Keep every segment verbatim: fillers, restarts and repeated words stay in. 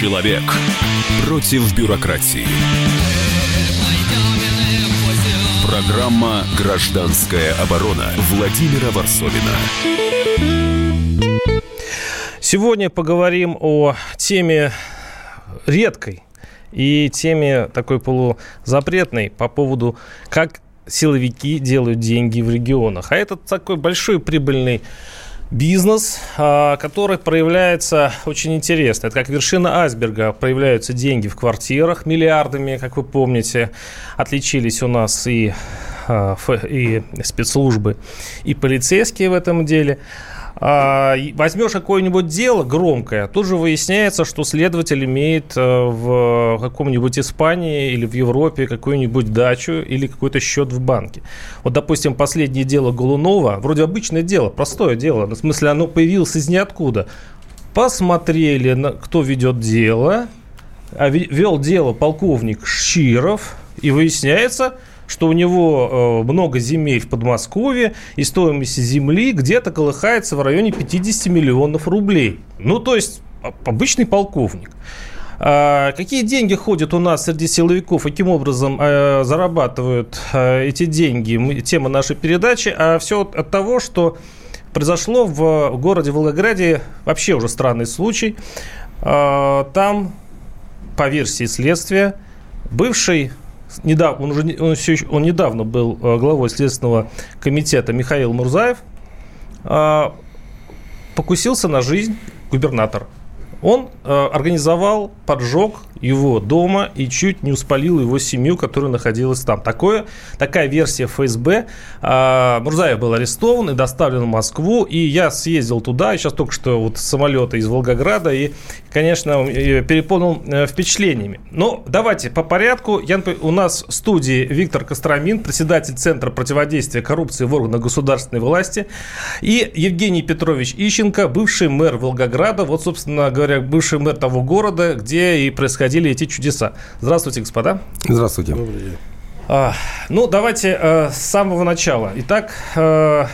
Человек против бюрократии. Программа «Гражданская оборона» Владимира Ворсобина. Сегодня поговорим о теме редкой и теме такой полузапретной по поводу, как силовики делают деньги в регионах. А это такой большой прибыльный бизнес, который проявляется очень интересно. Это как вершина айсберга. Проявляются деньги в квартирах миллиардами, как вы помните. Отличились у нас и, и спецслужбы, и полицейские в этом деле. Возьмешь какое-нибудь дело громкое, тут же выясняется, что следователь имеет в каком-нибудь Испании или в Европе какую-нибудь дачу или какой-то счет в банке. Вот, допустим, последнее дело Голунова, вроде обычное дело, простое дело, в смысле оно появилось из ниоткуда. Посмотрели, кто ведет дело, а вел дело полковник Щиров, и выясняется, что у него много земель в Подмосковье, и стоимость земли где-то колыхается в районе пятьдесят миллионов рублей. Ну, то есть, обычный полковник. А какие деньги ходят у нас среди силовиков, каким образом а, зарабатывают а, эти деньги? Мы, тема нашей передачи. А все от, от того, что произошло в городе Волгограде, вообще уже странный случай. А, там, по версии следствия, бывший... Недавно, он, уже, он, еще, он недавно был главой Следственного комитета Михаил Мурзаев, э, покусился на жизнь губернатора. Он э, организовал поджог его дома и чуть не спалил его семью, которая находилась там. Такое, такая версия эф эс бэ. Э, Мурзаев был арестован и доставлен в Москву. И я съездил туда, и сейчас только что вот с самолета из Волгограда. И, конечно, переполнен э, впечатлениями. Но давайте по порядку. Я, у нас в студии Виктор Костромин, председатель Центра противодействия коррупции в органах государственной власти. И Евгений Петрович Ищенко, бывший мэр Волгограда. Вот, собственно говоря, бывший мэр того города, где и происходили эти чудеса. Здравствуйте, господа. Здравствуйте. Добрый день. А, ну, давайте а, с самого начала. Итак, а,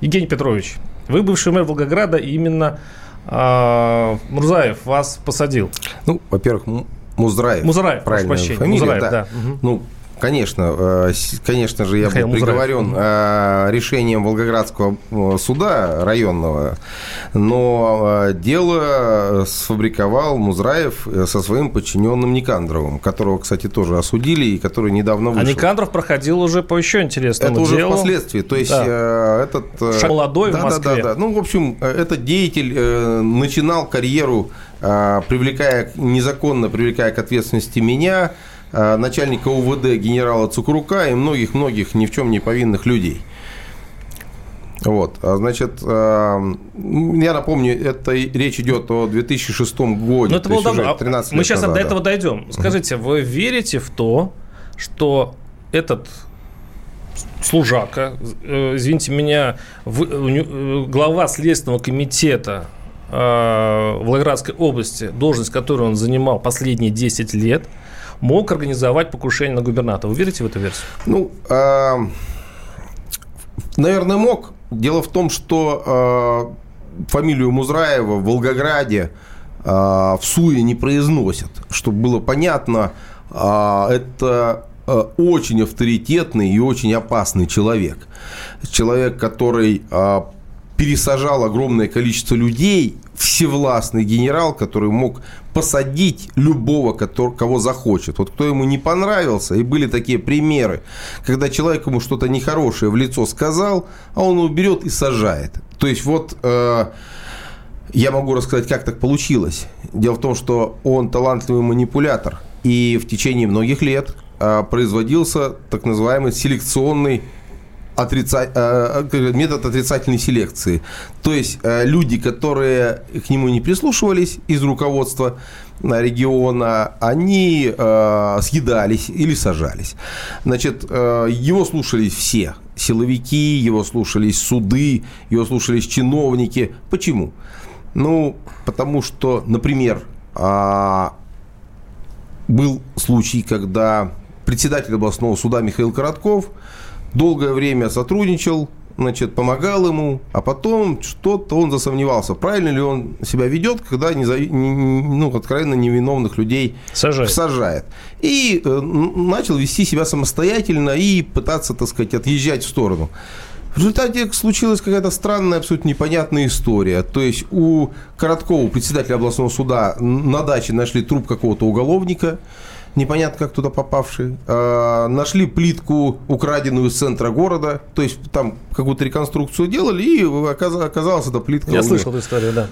Евгений Петрович, вы бывший мэр Волгограда, и именно а, Мурзаев вас посадил. Ну, во-первых, Музраев. Музраев, правильно. Музраев, да. да. Угу. Ну, Конечно, конечно же, я Михаил был приговорен Мурзаев. решением Волгоградского суда районного, но дело сфабриковал Музраев со своим подчиненным Никандровым, которого, кстати, тоже осудили и который недавно вышел. А Никандров проходил уже по еще интересному делу. Это уже впоследствии. То есть да. этот... Молодой да, в Москве. Да, да, да. Ну, в общем, этот деятель начинал карьеру, привлекая, незаконно привлекая к ответственности меня, начальника УВД генерала Цукрука и многих-многих ни в чем не повинных людей. Вот, значит, я напомню, это речь идет о две тысячи шестом году. Но это было давно. Мы сейчас назад, до этого да. дойдем. Скажите, вы верите в то, что этот служака, извините меня, глава Следственного комитета Волгоградской области, должность, которую он занимал последние десять лет, мог организовать покушение на губернатора? Вы верите в эту версию? Ну, э, наверное, мог. Дело в том, что э, фамилию Музраева в Волгограде э, в СУЕ не произносят. Чтобы было понятно, э, это э, очень авторитетный и очень опасный человек. Человек, который э, пересажал огромное количество людей, всевластный генерал, который мог посадить любого, который, кого захочет. Вот кто ему не понравился, и были такие примеры, когда человек ему что-то нехорошее в лицо сказал, а он его берет и сажает. То есть вот э, я могу рассказать, как так получилось. Дело в том, что он талантливый манипулятор, и в течение многих лет э, производился так называемый селекционный Отрица... метод отрицательной селекции. То есть люди, которые к нему не прислушивались из руководства региона, они съедались или сажались. Значит, его слушались все. Силовики, его слушались суды, его слушались чиновники. Почему? Ну, потому что, например, был случай, когда председатель областного суда Михаил Коротков долгое время сотрудничал значит, помогал ему, а потом что-то он засомневался, правильно ли он себя ведет, когда не, ну, откровенно невиновных людей сажает. сажает. И э, начал вести себя самостоятельно и пытаться, так сказать, отъезжать в сторону. В результате случилась какая-то странная, абсолютно непонятная история. То есть у Короткова, председателя областного суда, на даче нашли труп какого-то уголовника, непонятно, как туда попавший. А, нашли плитку, украденную из центра города. То есть там какую-то реконструкцию делали, и оказалась эта плитка. Я слышал эту историю, да.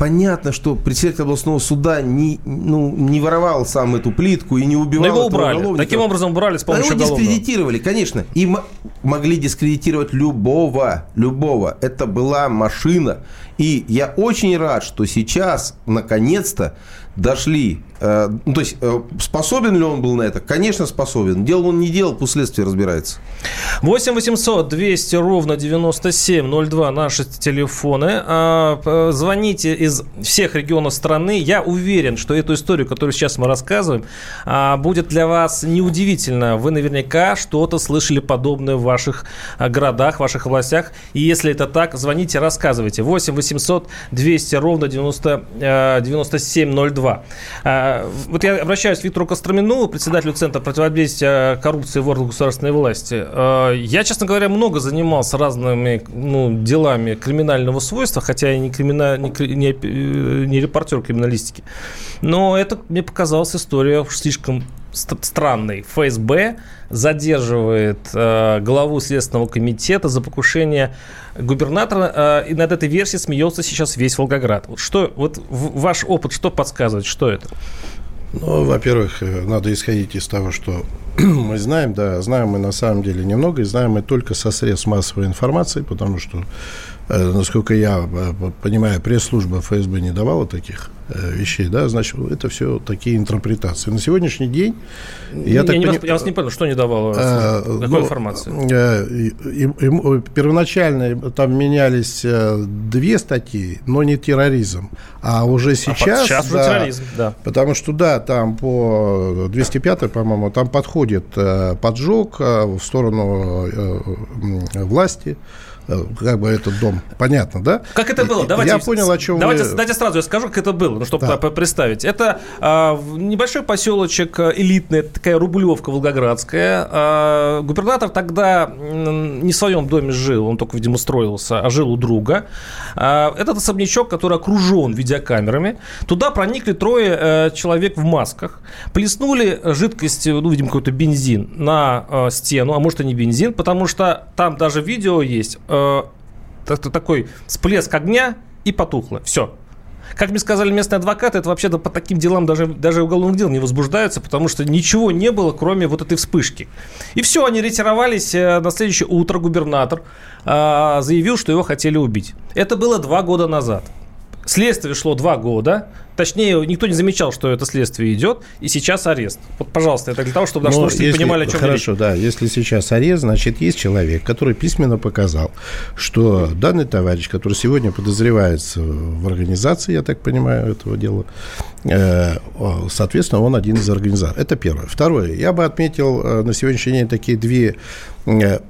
Понятно, что председатель областного суда не, ну, не воровал сам эту плитку и не убивал этого уголовника. Его убрали. Таким образом убрали с помощью уголовного. Его дискредитировали, конечно. И м- могли дискредитировать любого, любого. Это была машина. И я очень рад, что сейчас, наконец-то, дошли. Э, ну, то есть, э, способен ли он был на это? Конечно, способен. Делал он не делал, впоследствии разбирается. восемь восемьсот двести ровно девяносто семь ноль два наши телефоны. А, звоните из всех регионов страны. Я уверен, что эту историю, которую сейчас мы рассказываем, а, будет для вас неудивительно. Вы наверняка что-то слышали подобное в ваших городах, в ваших властях. И если это так, звоните, рассказывайте. восемь восемьсот двести ровно девяносто, девяносто семь ноль два. Вот я обращаюсь к Виктору Костромину, председателю Центра противодействия коррупции в органах государственной власти. Я, честно говоря, много занимался разными ну, делами криминального свойства, хотя я не, кримина... не... не... не репортер криминалистики. Но это мне показалась история уж слишком странной. эф эс бэ задерживает э, главу Следственного комитета за покушение губернатора, э, и над этой версией смеется сейчас весь Волгоград. Вот, что, вот в, ваш опыт что подсказывает, что это? Ну, во-первых, надо исходить из того, что мы знаем, да, знаем мы на самом деле немного, и знаем мы только со средств массовой информации, потому что, э, насколько я понимаю, пресс-служба эф эс бэ не давала таких э, вещей, да, значит, это все такие интерпретации. На сегодняшний день... Я, я, так не пони... вас, я вас не понял, что не давала? А, Какой ну, информации? Э, и, и, и, первоначально там менялись э, две статьи, но не терроризм, а уже сейчас... А сейчас да, уже терроризм, да. Потому что, да, там по двести пятой, по-моему, там подходит поджог в сторону власти, как бы этот дом, понятно, да? Как это было? Давайте, я понял, о чем давайте, вы... давайте сразу я скажу, как это было, ну, чтобы да. представить. Это а, небольшой поселочек элитный, такая рублевка волгоградская. А, губернатор тогда не в своем доме жил, он только, видимо, строился, а жил у друга. А, этот особнячок, который окружен видеокамерами, туда проникли трое а, человек в масках, плеснули жидкость, ну, видимо, какой-то бензин на а, стену, а может и не бензин, потому что там даже видео есть, такой всплеск огня и потухло. Все. Как мне сказали местные адвокаты, это вообще-то по таким делам даже, даже уголовных дел не возбуждаются, потому что ничего не было, кроме вот этой вспышки. И все, они ретировались. На следующее утро губернатор а, заявил, что его хотели убить. Это было два года назад. Следствие шло два года. Точнее, никто не замечал, что это следствие идет, и сейчас арест. Вот, пожалуйста, это для того, чтобы наши слушатели понимали, о чем хорошо, речь. Хорошо, да. Если сейчас арест, значит, есть человек, который письменно показал, что данный товарищ, который сегодня подозревается в организации, я так понимаю, этого дела, э, соответственно, он один из организаторов. Это первое. Второе. Я бы отметил на сегодняшний день такие две...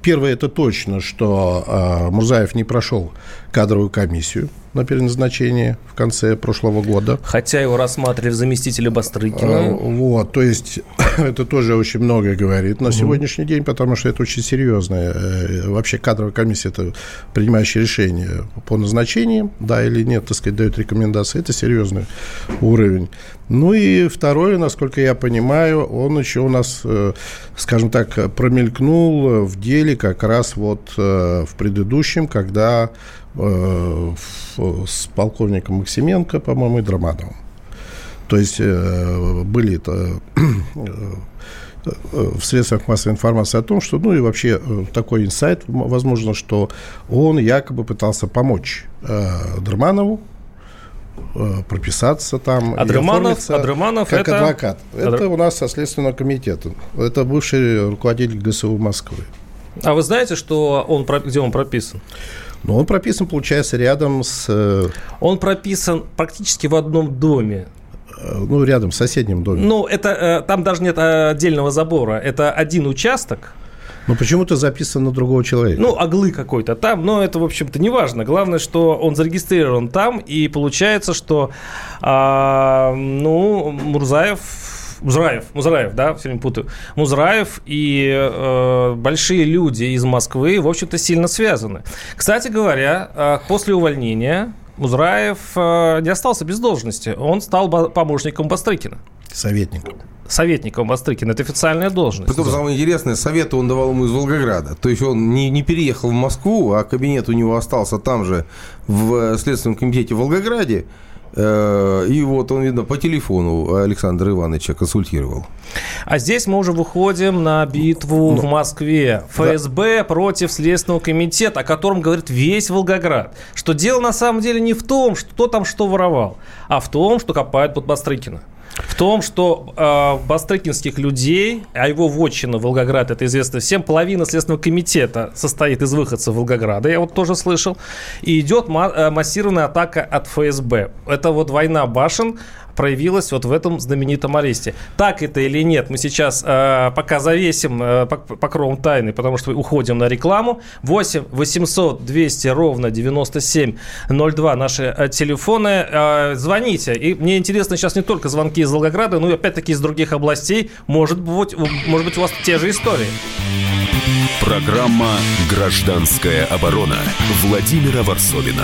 Первое, это точно, что э, Мурзаев не прошел кадровую комиссию на переназначение в конце прошлого года. Хотя его рассматривали заместители Бастрыкина. Вот, то есть это тоже очень многое говорит на сегодняшний день, потому что это очень серьезная вообще кадровая комиссия, это принимающая решение по назначениям, да или нет, так сказать, дает рекомендации. Это серьезный уровень. Ну и второе, насколько я понимаю, он еще у нас, скажем так, промелькнул в деле как раз вот в предыдущем, когда с полковником Максименко, по-моему, и Драмановым. То есть были в средствах массовой информации о том, что, ну и вообще такой инсайт, возможно, что он якобы пытался помочь Драманову прописаться там а и Драманов, оформиться а Драманов как это... адвокат. Это Адр... у нас со Следственного комитета. Это бывший руководитель гэ эс у Москвы. А вы знаете, что он, где он прописан? Но он прописан, получается, рядом с... Он прописан практически в одном доме. Ну, рядом с соседним домом. Ну, это там даже нет отдельного забора. Это один участок. Но почему-то записан на другого человека. Ну, оглы какой-то там, но это, в общем-то, не важно. Главное, что он зарегистрирован там, и получается, что, а, ну, Мурзаев... Музраев, Музраев, да, все время путаю. Музраев и э, большие люди из Москвы, в общем-то, сильно связаны. Кстати говоря, э, после увольнения Музраев э, не остался без должности. Он стал бо- помощником Бастрыкина. Советником. Советником Бастрыкина. Это официальная должность. Потом самое интересное, советы он давал ему из Волгограда. То есть он не, не переехал в Москву, а кабинет у него остался там же, в Следственном комитете в Волгограде. И вот он, видно, по телефону Александра Ивановича консультировал. А здесь мы уже выходим на битву ну, в Москве. ФСБ да. против Следственного комитета, о котором говорит весь Волгоград. Что дело на самом деле не в том, что кто там что воровал, а в том, что копают под Бастрыкина. В том, что э, бастрыкинских людей, а его вотчина Волгоград, это известно всем, половина Следственного комитета состоит из выходцев Волгограда, я вот тоже слышал, и идет ма- массированная атака от ФСБ. Это вот война башен проявилась вот в этом знаменитом аресте. Так это или нет, мы сейчас э, пока завесим э, покровом тайны, потому что уходим на рекламу. восемь восемьсот двести ровно девяносто семь ноль два наши э, телефоны. Э, звоните. И мне интересно сейчас не только звонки из Волгограда, но и опять-таки из других областей. Может быть, может быть, у вас те же истории. Программа «Гражданская оборона» Владимира Ворсобина.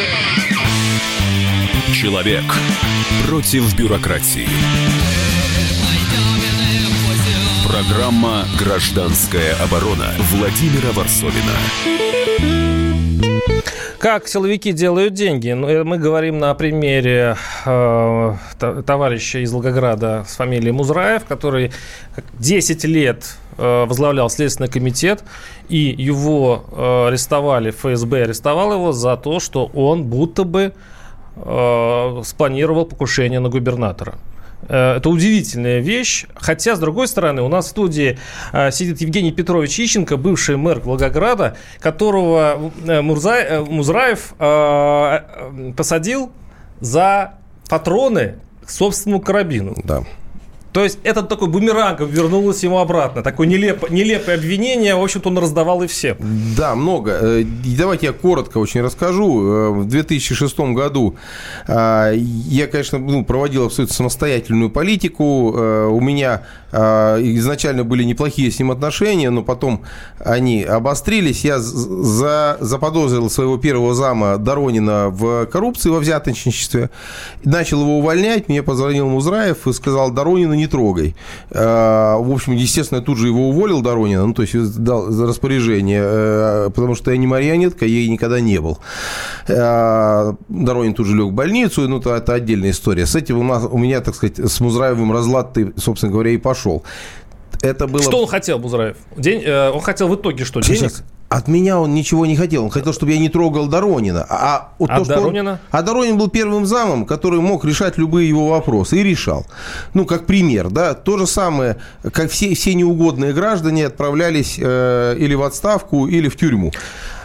Человек против бюрократии. Программа «Гражданская оборона» Владимира Ворсобина. Как силовики делают деньги? Ну, мы говорим на примере э, товарища из Волгограда с фамилией Музраев, который десять лет э, возглавлял Следственный комитет, и его э, арестовали, ФСБ арестовал его за то, что он будто бы спланировал покушение на губернатора. Это удивительная вещь. Хотя, с другой стороны, у нас в студии сидит Евгений Петрович Ищенко, бывший мэр Волгограда, которого Мурзаев, Музраев посадил за патроны к собственному карабину. Да. То есть это такой бумеранг вернулось ему обратно. Такое нелепо, нелепое обвинение, в общем-то, он раздавал и всем. Да, много. Давайте я коротко очень расскажу. В две тысячи шестом году я, конечно, ну, проводил абсолютно самостоятельную политику. У меня изначально были неплохие с ним отношения, но потом они обострились. Я за, заподозрил своего первого зама Доронина в коррупции, во взяточничестве. Начал его увольнять. Мне позвонил Музраев и сказал: Доронина не трогай. В общем, естественно, я тут же его уволил, Доронина, ну, то есть дал распоряжение, потому что я не марионетка, я ей никогда не был. Доронин тут же лег в больницу, ну, это, это отдельная история. С этим у, нас, у меня, так сказать, с Музраевым разлад, собственно говоря, и пошел. Это было... Что он хотел, Музраев? День... Он хотел в итоге что, денег? От меня он ничего не хотел. Он хотел, чтобы я не трогал Доронина. А, вот а, то, Доронина? Он... а Доронин был первым замом, который мог решать любые его вопросы. И решал. Ну, как пример, да. То же самое, как все, все неугодные граждане отправлялись э, или в отставку, или в тюрьму.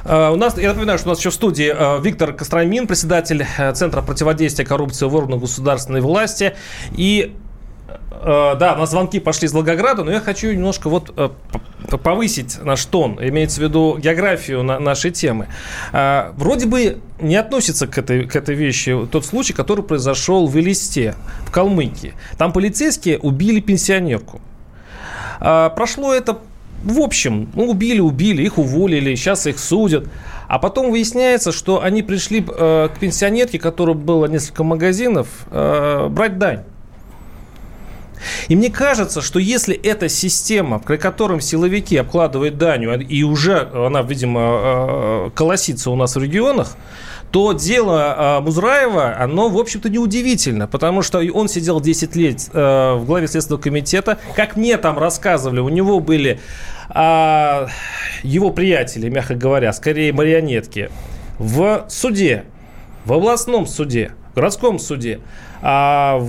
У нас, я напоминаю, что у нас еще в студии Виктор Костромин, председатель Центра противодействия коррупции в органах государственной власти. И... Да, у нас звонки пошли из Волгограда, но я хочу немножко вот повысить наш тон, имеется в виду географию нашей темы. Вроде бы не относится к этой, к этой вещи тот случай, который произошел в Элисте, в Калмыкии. Там полицейские убили пенсионерку. Прошло это в общем, ну, убили, убили, их уволили, сейчас их судят. А потом выясняется, что они пришли к пенсионерке, у которой было несколько магазинов, брать дань. И мне кажется, что если эта система, при которой силовики обкладывают данью, и уже она, видимо, колосится у нас в регионах, то дело Музраева, оно, в общем-то, неудивительно, потому что он сидел десять лет в главе Следственного комитета. Как мне там рассказывали, у него были его приятели, мягко говоря, скорее марионетки, в суде, в областном суде, в городском суде, в,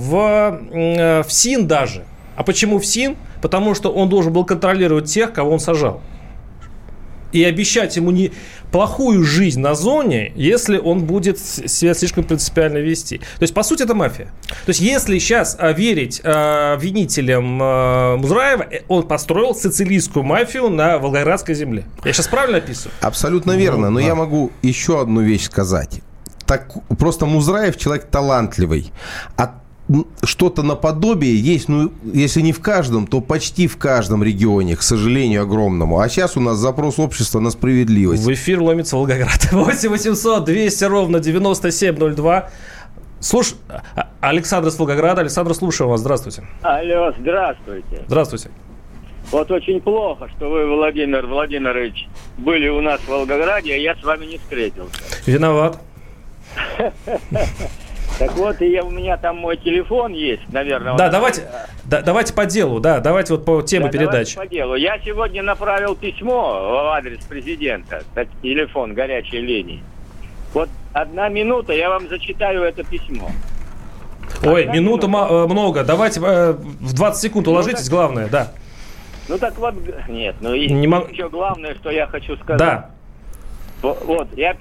в СИН даже. А почему в СИН? Потому что он должен был контролировать тех, кого он сажал. И обещать ему не плохую жизнь на зоне, если он будет себя слишком принципиально вести. То есть, по сути, это мафия. То есть, если сейчас верить э, винителям э, Музраева, он построил сицилийскую мафию на волгоградской земле. Я сейчас правильно описываю? Абсолютно верно. Но а. я могу еще одну вещь сказать. Так, просто Музраев человек талантливый. А что-то наподобие есть, ну, если не в каждом, то почти в каждом регионе, к сожалению, огромному. А сейчас у нас запрос общества на справедливость. В эфир ломится Волгоград. восемь восемьсот двести ровно девяносто семь ноль два. Слушай, Александр из Волгограда. Александр, слушаю вас. Здравствуйте. Алло, здравствуйте. Здравствуйте. Вот очень плохо, что вы, Владимир Владимирович, были у нас в Волгограде, а я с вами не встретился. Виноват. Так вот, и я, у меня там мой телефон есть, наверное. Да, вот, давайте, а... да, давайте по делу, да, давайте вот по теме да, передачи. По делу. Я сегодня направил письмо в адрес президента, телефон горячей линии. Вот одна минута, я вам зачитаю это письмо. Ой, одна минута, минута много, давайте э, в двадцать секунд уложитесь, ну, так... главное, да. Ну так вот, нет, ну и Не мог... еще главное, что я хочу сказать. Да. Вот, я,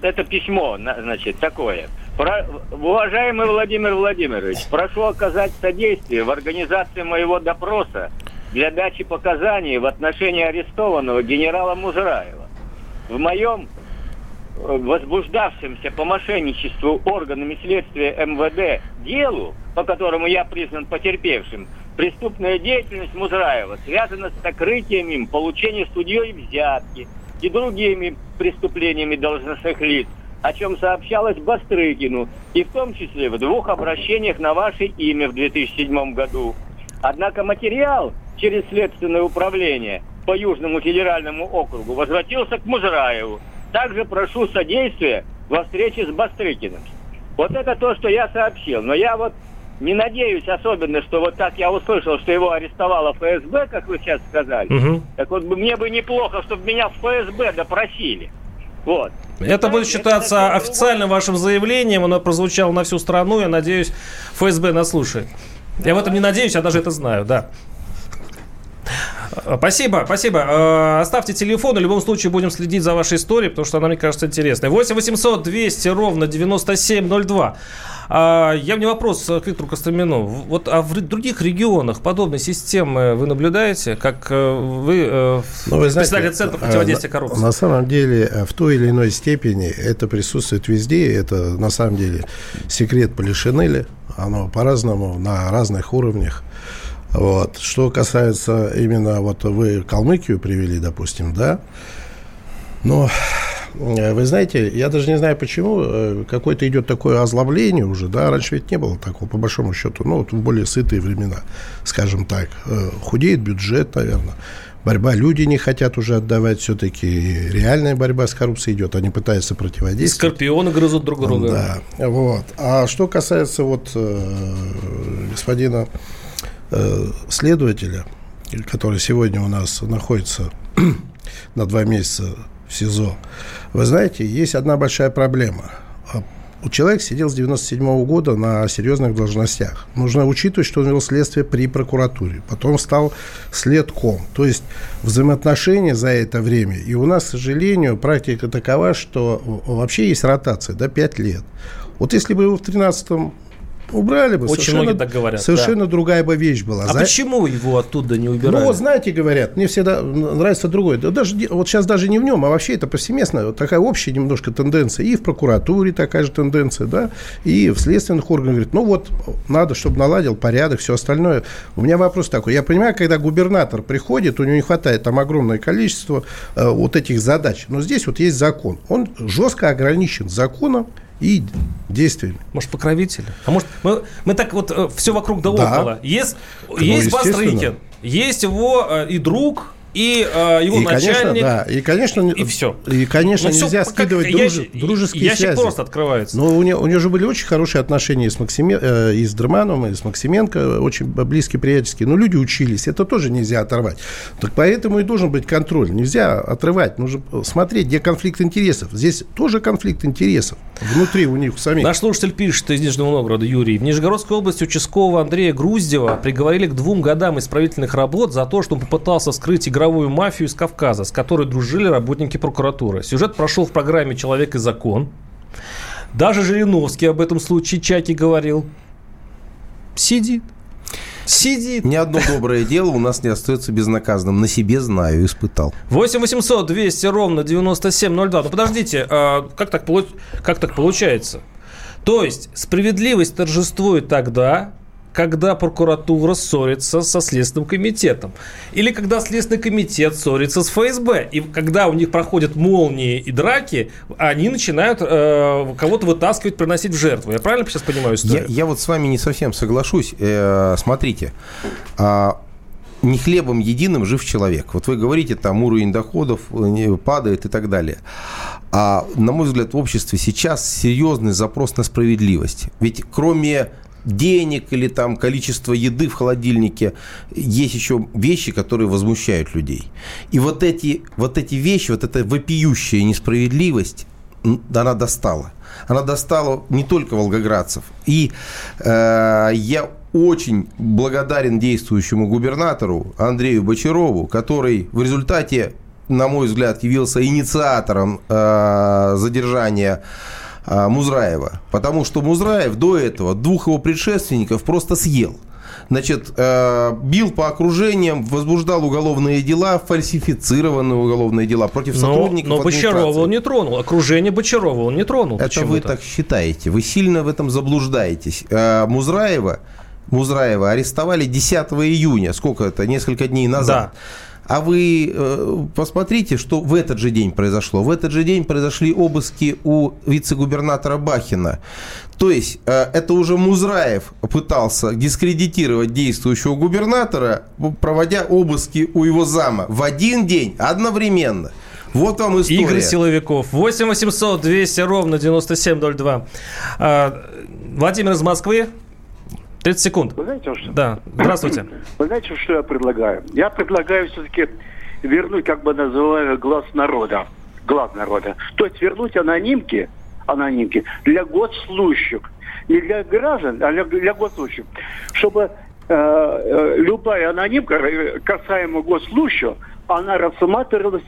это письмо, значит, такое. Про, уважаемый Владимир Владимирович, прошу оказать содействие в организации моего допроса для дачи показаний в отношении арестованного генерала Музраева. В моем возбуждавшемся по мошенничеству органами следствия эм вэ дэ делу, по которому я признан потерпевшим, преступная деятельность Музраева связана с сокрытием им получения судьей взятки и другими преступлениями должностных лиц, о чем сообщалось Бастрыкину, и в том числе в двух обращениях на ваше имя в две тысячи седьмом году. Однако материал через следственное управление по Южному федеральному округу возвратился к Музраеву. Также прошу содействия во встрече с Бастрыкиным. Вот это то, что я сообщил. Но я вот не надеюсь особенно, что вот так я услышал, что его арестовало эф эс бэ, как вы сейчас сказали. Угу. Так вот, мне бы неплохо, чтобы меня в эф эс бэ допросили. Вот. Это будет считаться официально вашим заявлением, оно прозвучало на всю страну, я надеюсь, эф эс бэ нас слушает. Я в этом не надеюсь, я даже это знаю, да. Спасибо, спасибо. Оставьте телефон, в любом случае будем следить за вашей историей, потому что она, мне кажется, интересная. восемь восемьсот двести ровно девяносто семь ноль два. Я, мне вопрос к Виктору Костромину. Вот, а в других регионах подобной системы вы наблюдаете, как вы представитель Центра противодействия коррупции? На самом деле, в той или иной степени это присутствует везде. Это, на самом деле, секрет Полишинеля. Оно по-разному, на разных уровнях. Вот. Что касается именно, вот вы Калмыкию привели, допустим, да, но вы знаете, я даже не знаю почему, какое-то идет такое озлобление уже, да, раньше ведь не было такого, по большому счету, ну, вот в более сытые времена, скажем так, худеет бюджет, наверное, борьба, люди не хотят уже отдавать, все-таки реальная борьба с коррупцией идет, они пытаются противодействовать. Скорпионы грызут друг друга. Да, вот, а что касается вот господина следователя, который сегодня у нас находится на два месяца в СИЗО, вы знаете, есть одна большая проблема. Человек сидел с девяносто седьмого года на серьезных должностях. Нужно учитывать, что он вел следствие при прокуратуре, потом стал следком. То есть взаимоотношения за это время. И у нас, к сожалению, практика такова, что вообще есть ротация, да, пять лет. Вот если бы его в тринадцатом убрали бы, очень совершенно, многие так говорят, совершенно да. другая бы вещь была. А за... почему его оттуда не убирали? Ну, вот, знаете, говорят, мне всегда нравится другое. Даже, вот сейчас даже не в нем, а вообще это повсеместно. Вот такая общая немножко тенденция. И в прокуратуре такая же тенденция, да, и в следственных органах. Говорит, ну вот, надо, чтобы наладил порядок, все остальное. У меня вопрос такой. Я понимаю, когда губернатор приходит, у него не хватает там огромное количество э, вот этих задач. Но здесь вот есть закон. Он жестко ограничен законом и действиями. Может, покровители? А может, мы, мы так вот э, все вокруг да около. Да. Есть, ну, есть Бастрыкин, есть его э, и друг, и э, его и, начальник, конечно, да. и, конечно, и все. И, конечно, но нельзя все, скидывать как, друж, я, дружеские я, связи. Ящик просто открывается. Но у нее, у нее же были очень хорошие отношения и с, Максиме, э, и с Драмановым, и с Максименко, очень близкие, приятельские. Но люди учились, это тоже нельзя оторвать. Так поэтому и должен быть контроль. Нельзя отрывать, нужно смотреть, где конфликт интересов. Здесь тоже конфликт интересов внутри у них самих. Наш слушатель пишет из Нижнего Новгорода, Юрий. В Нижегородской области участкового Андрея Груздева приговорили к двум годам исправительных работ за то, что он попытался скрыть игроков мафию из Кавказа, с которой дружили работники прокуратуры. Сюжет прошел в программе «Человек и закон». Даже Жириновский об этом случае Чайки говорил. Сидит. Сидит. Ни одно доброе дело у нас не остается безнаказанным. На себе знаю, испытал. восемь восемьсот двести ровно девяносто семь ноль два. Ну, подождите, а как, так, как так получается? То есть справедливость торжествует тогда, когда прокуратура ссорится со Следственным комитетом. Или когда Следственный комитет ссорится с ФСБ. И когда у них проходят молнии и драки, они начинают э, кого-то вытаскивать, приносить в жертву. Я правильно сейчас понимаю историю? Я, я вот с вами не совсем соглашусь. Э, смотрите. Э, не хлебом единым жив человек. Вот вы говорите, там уровень доходов падает и так далее. А, на мой взгляд, в обществе сейчас серьезный запрос на справедливость. Ведь кроме денег или там количество еды в холодильнике, есть еще вещи, которые возмущают людей. И вот эти, вот эти вещи, вот эта вопиющая несправедливость, она достала. Она достала не только волгоградцев. И э, я очень благодарен действующему губернатору Андрею Бочарову, который в результате, на мой взгляд, явился инициатором э, задержания Музраева, потому что Музраев до этого двух его предшественников просто съел. Значит, бил по окружениям, возбуждал уголовные дела, фальсифицированные уголовные дела против сотрудников но, но администрации. Но Бочарова он не тронул, окружение Бочарова он не тронул. Это почему-то. Вы так считаете, вы сильно в этом заблуждаетесь. Музраева, Музраева арестовали десятого июня, сколько это, несколько дней назад. Да. А вы э, посмотрите, что в этот же день произошло. В этот же день произошли обыски у вице-губернатора Бахина. То есть э, это уже Музраев пытался дискредитировать действующего губернатора, проводя обыски у его зама в один день одновременно. Вот вам история. Игры силовиков. восемь восемьсот двести ровно девяносто семь ноль два. А, Владимир из Москвы. тридцать секунд. Вы знаете, что... Да, здравствуйте. Вы знаете, что я предлагаю? Я предлагаю все-таки вернуть, как бы называю, глаз народа. Глаз народа. То есть вернуть анонимки, анонимки для госслужащих. Не для граждан, а для, для госслужащих. Чтобы э, любая анонимка, касаемо госслужащего, она рассматривалась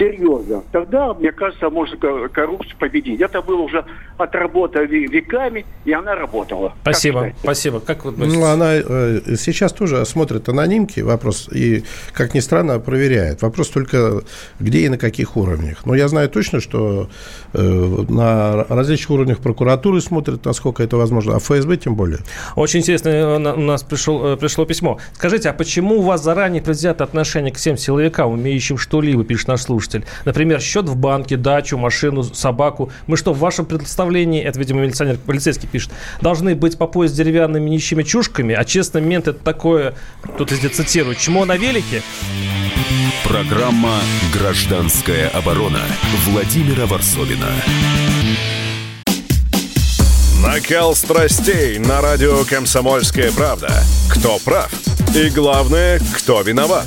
серьезно. Тогда, мне кажется, можно коррупцию победить. Это было уже отработано веками, и она работала. Спасибо. Как Спасибо. Как вы относитесь? Ну, она э, сейчас тоже смотрит анонимки, вопрос, и, как ни странно, проверяет. Вопрос только, где и на каких уровнях. Но я знаю точно, что э, на различных уровнях прокуратуры смотрят, насколько это возможно, а ФСБ тем более. Очень интересно, у нас пришло, пришло письмо. Скажите, а почему у вас заранее предвзято отношение к всем силовикам, умеющим что-либо, пишет наш слушатель? Например, счет в банке, дачу, машину, собаку. Мы что, в вашем представлении, это, видимо, милиционер полицейский пишет, должны быть по пояс деревянными нищими чушками, а честный мент — это такое, кто-то здесь цитирует, чмо на велике? Программа «Гражданская оборона» Владимира Ворсобина. Накал страстей на радио «Комсомольская правда». Кто прав? И главное, кто виноват?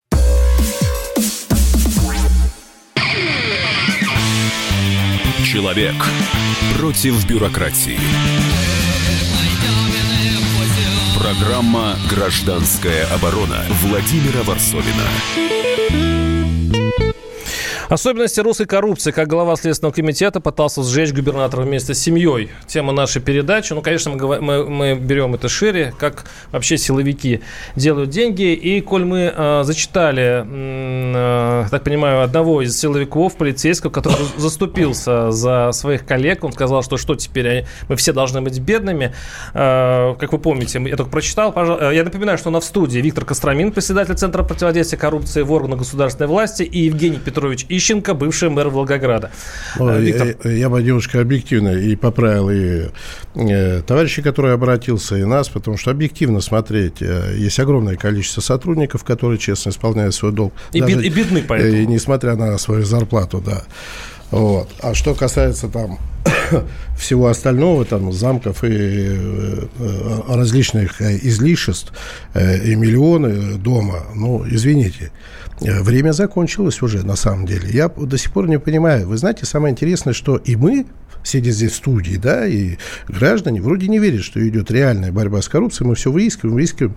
Человек против бюрократии. Программа «Гражданская оборона» Владимира Ворсобина. Особенности русской коррупции. Как глава Следственного комитета пытался сжечь губернатора вместе с семьей. Тема нашей передачи. Ну, конечно, мы, мы, мы берем это шире. Как вообще силовики делают деньги. И, коль мы э, зачитали, э, так понимаю, одного из силовиков, полицейского, который заступился за своих коллег. Он сказал, что что теперь они, мы все должны быть бедными. Э, как вы помните, я только прочитал. Пожалуй, я напоминаю, что у нас в студии Виктор Костромин, председатель Центра противодействия коррупции в органах государственной власти, и Евгений Петрович Ищенко, бывший мэр Волгограда. О, Виктор... я, я бы немножко объективно и поправил и э, товарища, который обратился, и нас, потому что объективно смотреть, э, есть огромное количество сотрудников, которые честно исполняют свой долг. И, даже, бед, и бедны поэтому. Э, несмотря на свою зарплату, да. Вот. А что касается там всего остального, там замков и различных излишеств и миллионы дома, ну, извините, время закончилось уже на самом деле. Я до сих пор не понимаю. Вы знаете, самое интересное, что и мы, сидя здесь в студии, да, и граждане вроде не верят, что идет реальная борьба с коррупцией, мы все выискиваем, выискиваем.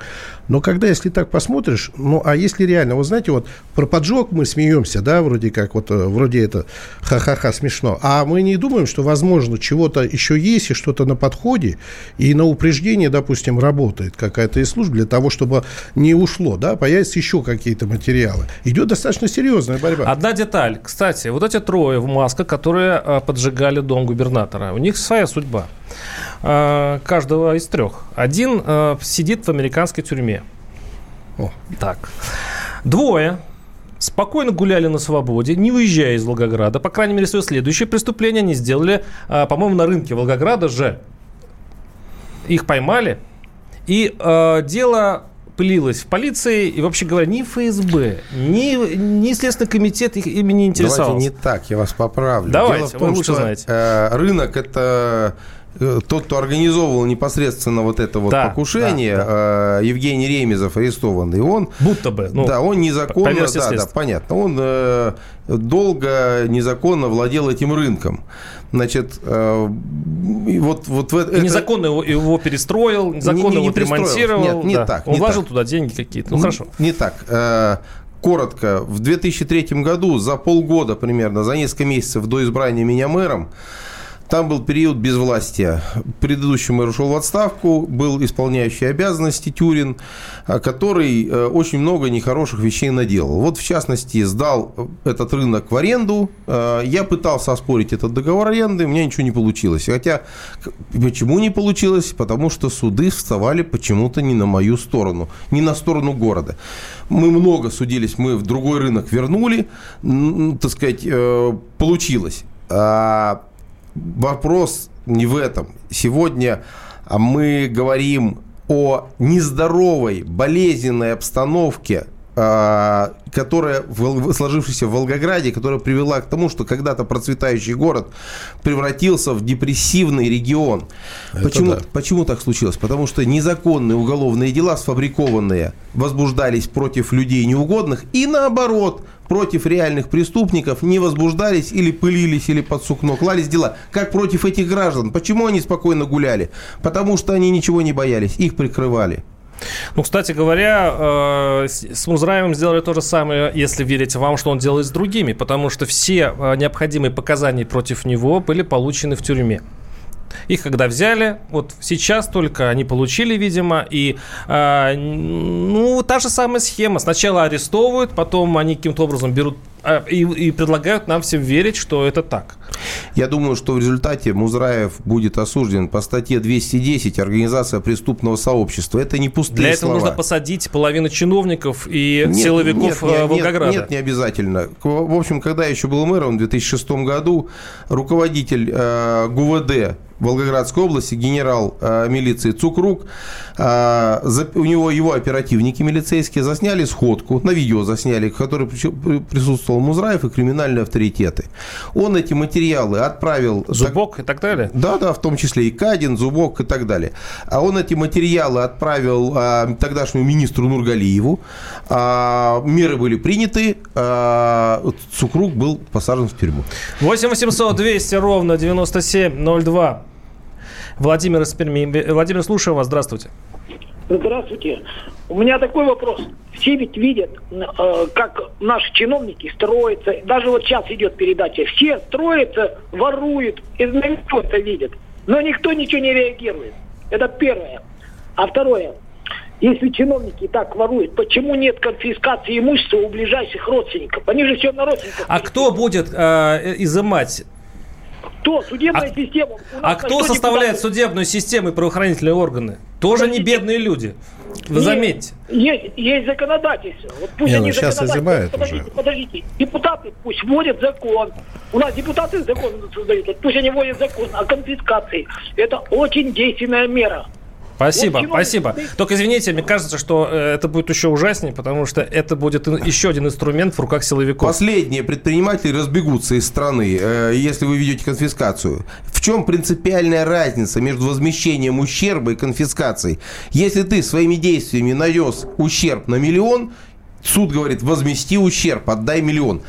Но когда, если так посмотришь, ну, а если реально, вот знаете, вот про поджог мы смеемся, да, вроде как, вот, вроде это ха-ха-ха смешно, а мы не думаем, что, возможно, чего-то еще есть и что-то на подходе, и на упреждение, допустим, работает какая-то из служб для того, чтобы не ушло, да, появятся еще какие-то материалы. Идет достаточно серьезная борьба. Одна деталь, кстати, вот эти трое в масках, которые поджигали дом губернатора. У них своя судьба. Каждого из трех. Один сидит в американской тюрьме. О. Так. Двое спокойно гуляли на свободе, не выезжая из Волгограда. По крайней мере, свое следующее преступление они сделали, по-моему, на рынке Волгограда же. Их поймали. И дело... пылилась в полиции, и, вообще говоря, ни ФСБ, ни, ни Следственный комитет их ими не интересовался. Давайте не так, я вас поправлю. Давайте, дело в том, вы лучше что, знаете. Э, рынок – это э, тот, кто организовывал непосредственно вот это вот да, покушение, да, да. Э, Евгений Ремизов арестованный. Он, будто бы. Ну, да, он незаконно, по версии да, следствия. Да, понятно. Он э, долго незаконно владел этим рынком. Значит, э, вот, вот в это... Незаконно его, его перестроил, незаконно не, не его перемонтировал. Нет, не да. так. Он не вложил так. туда деньги какие-то. Ну, не, хорошо. Не так. Э, коротко. В две тысячи третьем году, за полгода примерно, за несколько месяцев до избрания меня мэром, там был период безвластия. Предыдущий мэр ушел в отставку, был исполняющий обязанности Тюрин, который очень много нехороших вещей наделал. Вот, в частности, сдал этот рынок в аренду. Я пытался оспорить этот договор аренды, у меня ничего не получилось. Хотя, почему не получилось? Потому что суды вставали почему-то не на мою сторону, не на сторону города. Мы много судились, мы в другой рынок вернули, так сказать, получилось. Вопрос не в этом. Сегодня мы говорим о нездоровой, болезненной обстановке, которая, сложившаяся в Волгограде, которая привела к тому, что когда-то процветающий город превратился в депрессивный регион. Почему, да. почему так случилось? Потому что незаконные уголовные дела, сфабрикованные, возбуждались против людей неугодных и наоборот. Против реальных преступников не возбуждались или пылились, или под сукно клались дела. Как против этих граждан? Почему они спокойно гуляли? Потому что они ничего не боялись, их прикрывали. Ну, кстати говоря, с Музраевым сделали то же самое, если верить вам, что он делает с другими. Потому что все необходимые показания против него были получены в тюрьме. Их когда взяли, вот сейчас только они получили, видимо, и э, ну, та же самая схема. Сначала арестовывают, потом они каким-то образом берут э, и, и предлагают нам всем верить, что это так. Я думаю, что в результате Музраев будет осужден по статье двести десять «Организация преступного сообщества». Это не пустые слова. Для этого слова. Нужно посадить половину чиновников и нет, силовиков нет, нет, Волгограда. Нет, нет, не обязательно. В общем, когда я еще был мэром в две тысячи шестом году, руководитель э, ГУВД Волгоградской области, генерал э, милиции Цукрук, э, за, у него его оперативники милицейские засняли сходку, на видео засняли, в которой присутствовал Музраев и криминальные авторитеты. Он эти материалы отправил... Зубок так, и так далее? Да, да, в том числе и Кадин, Зубок и так далее. А он эти материалы отправил э, тогдашнему министру Нургалиеву. Э, меры были приняты, э, Цукрук был посажен в тюрьму. восемь восемьсот двести ровно девяносто семь ноль два. Владимир из Перми. Владимир, слушаю вас. Здравствуйте. Здравствуйте. У меня такой вопрос. Все ведь видят, э, как наши чиновники строятся. Даже вот сейчас идет передача. Все строятся, воруют. И кто это видит. Но никто ничего не реагирует. Это первое. А второе. Если чиновники так воруют, почему нет конфискации имущества у ближайших родственников? Они же все на родственников. А кто будет э, изымать? Кто? Судебная а, система. А кто составляет судебную систему и правоохранительные органы? Тоже не бедные люди. Вы есть, заметьте. Есть, есть законодательство. Вот пусть не, они ну, сейчас изымают подождите, уже. Подождите. Депутаты пусть вводят закон. У нас депутаты закон создают. Вот пусть они вводят закон о конфискации. Это очень действенная мера. Спасибо, вот спасибо. Только извините, мне кажется, что это будет еще ужаснее, потому что это будет еще один инструмент в руках силовиков. Последние предприниматели разбегутся из страны, если вы ведете конфискацию. В чем принципиальная разница между возмещением ущерба и конфискацией? Если ты своими действиями нанес ущерб на миллион, суд говорит, возмести ущерб, отдай миллион.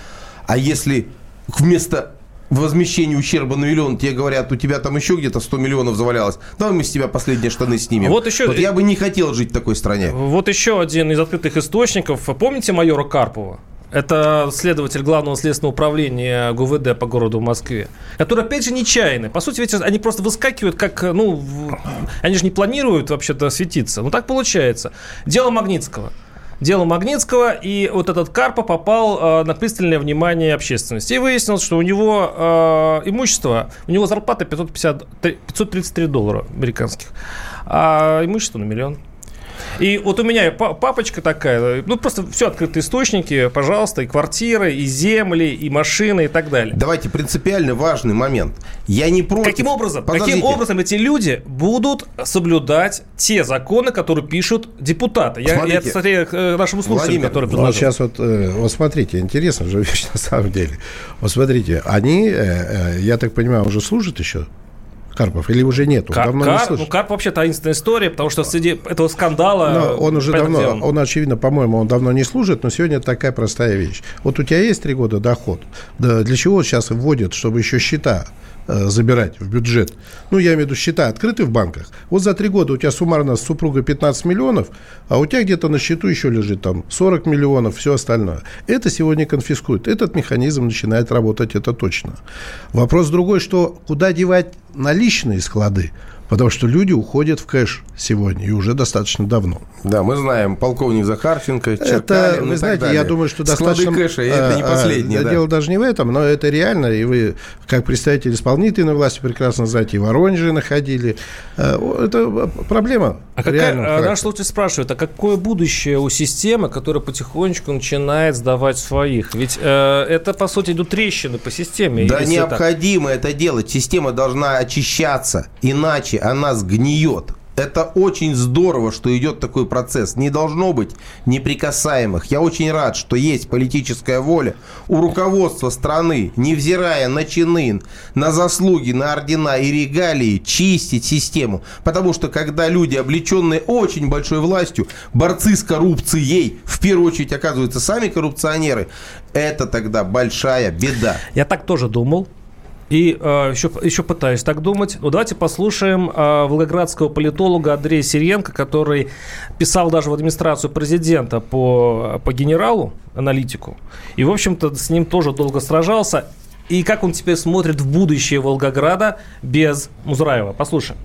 А если вместо... в возмещении ущерба на миллион, тебе говорят, у тебя там еще где-то сто миллионов завалялось. Давай мы с тебя последние штаны снимем. Вот, еще... вот я бы не хотел жить в такой стране. Вот еще один из открытых источников. Помните майора Карпова? Это следователь Главного следственного управления ГУВД по городу Москве, которые, опять же, нечаянны. По сути, ведь они просто выскакивают, как, ну, они же не планируют вообще-то светиться. Ну, так получается. Дело Магнитского. Дело Магнитского, и вот этот Карпа попал э, на пристальное внимание общественности. И выяснилось, что у него э, имущество, у него зарплата пятьсот тридцать три доллара американских, а имущество на миллион. И вот у меня папочка такая, ну просто все открытые источники, пожалуйста, и квартиры, и земли, и машины, и так далее. Давайте принципиально важный момент. Я не против. Каким образом, каким образом эти люди будут соблюдать те законы, которые пишут депутаты? Я, я смотрю к нашему слушателю, который предложил. Вот сейчас вот, вот смотрите, интересно же вещь на самом деле. Вот смотрите, они, я так понимаю, уже служат еще? Карпов, или уже нет? Он Кар- давно Кар- не слышал. Ну, Карп вообще таинственная история, потому что среди этого скандала... Но он уже давно, делом. он, очевидно, по-моему, он давно не служит, но сегодня такая простая вещь. Вот у тебя есть три года доход, да, для чего сейчас вводят, чтобы еще счета э, забирать в бюджет? Ну, я имею в виду счета открыты в банках. Вот за три года у тебя суммарно с супругой пятнадцать миллионов, а у тебя где-то на счету еще лежит там сорок миллионов, все остальное. Это сегодня конфискуют. Этот механизм начинает работать, это точно. Вопрос другой, что куда девать наличные склады, потому что люди уходят в кэш сегодня и уже достаточно давно. Да, мы знаем, полковник Захарченко, Черкалин это, вы знаете, далее. Я думаю, что склады достаточно... кэша, и это не последнее. А, да. Дело даже не в этом, но это реально, и вы, как представитель исполнительной власти, прекрасно знаете, и в Воронеже находили. Это проблема. А какая, наш слушатель спрашивает, а какое будущее у системы, которая потихонечку начинает сдавать своих? Ведь э, это, по сути, идут трещины по системе. Да, необходимо так. это делать. Система должна очищаться, иначе она сгниет. Это очень здорово, что идет такой процесс. Не должно быть неприкасаемых. Я очень рад, что есть политическая воля у руководства страны, невзирая на чины, на заслуги, на ордена и регалии, чистить систему. Потому что, когда люди, облеченные очень большой властью, борцы с коррупцией, в первую очередь оказываются сами коррупционеры, это тогда большая беда. Я так тоже думал. И э, еще, еще пытаюсь так думать. Ну, давайте послушаем э, волгоградского политолога Андрея Серенко, который писал даже в администрацию президента по, по генералу, аналитику. И, в общем-то, с ним тоже долго сражался. И как он теперь смотрит в будущее Волгограда без Музраева. Послушаем.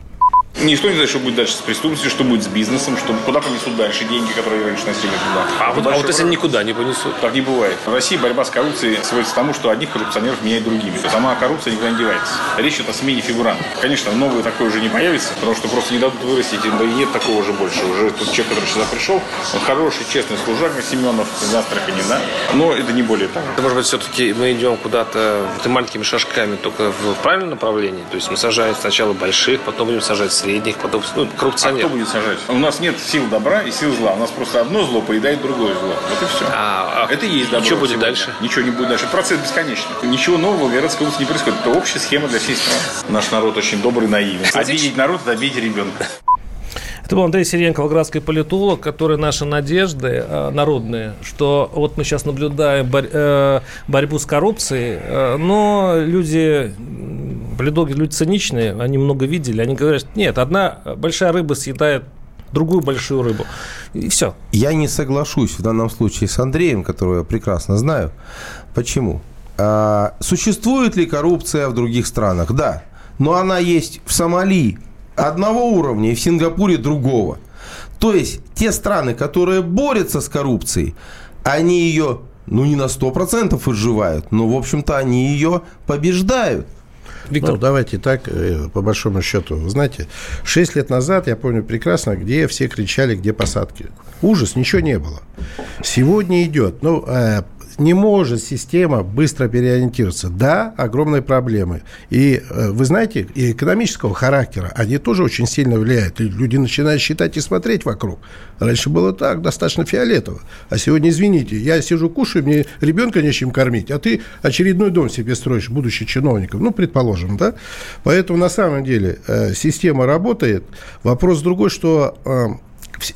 Никто не знает, что будет дальше с преступностью, что будет с бизнесом, что, куда понесут дальше деньги, которые раньше носили туда. А, вот, а вот если никуда не понесут? Так не бывает. В России борьба с коррупцией сводится к тому, что одних коррупционеров меняют другими. Сама коррупция никуда не девается. Речь идет о смене фигурантов. Конечно, новые такое уже не появится, потому что просто не дадут вырастить, да и нет такого же больше. Уже тот человек, который сюда пришел, он хороший, честный служак, Семенов из Астраханина, но это не более того. Может быть, все-таки мы идем куда-то маленькими шажками, только в правильном направлении? То есть мы сажаем сначала больших, потом будем сажать средних. Средних, потом, ну, коррупционеров. А кто будет сажать? У нас нет сил добра и сил зла. У нас просто одно зло поедает другое зло. Вот и все. А, это и есть добро. Что будет сегодня. Дальше? Ничего не будет дальше. Процесс бесконечный. Ничего нового в Волгоградской области не происходит. Это общая схема для всей страны. Наш народ очень добрый и наивный. Обидеть народ – это обидеть ребенка. Это был Андрей Серенко, волгоградский политолог, который наши надежды э, народные, что вот мы сейчас наблюдаем борь, э, борьбу с коррупцией, э, но люди, политологи, люди циничные, они много видели, они говорят, что нет, одна большая рыба съедает другую большую рыбу. И все. Я не соглашусь в данном случае с Андреем, которого я прекрасно знаю. Почему? А, существует ли коррупция в других странах? Да. Но она есть в Сомали одного уровня и в Сингапуре другого. То есть те страны, которые борются с коррупцией, они ее, ну, не на сто процентов изживают, но, в общем-то, они ее побеждают. Виктор, ну, давайте так, по большому счету. Вы знаете, шесть лет назад, я помню прекрасно, где все кричали, где посадки. Ужас, ничего не было. Сегодня идет. Ну, не может система быстро переориентироваться. Да, огромные проблемы. И, вы знаете, и экономического характера они тоже очень сильно влияют. Люди начинают считать и смотреть вокруг. Раньше было так, достаточно фиолетово. А сегодня, извините, я сижу, кушаю, мне ребенка нечем кормить, а ты очередной дом себе строишь, будучи чиновником. Ну, предположим, да? Поэтому, на самом деле, система работает. Вопрос другой, что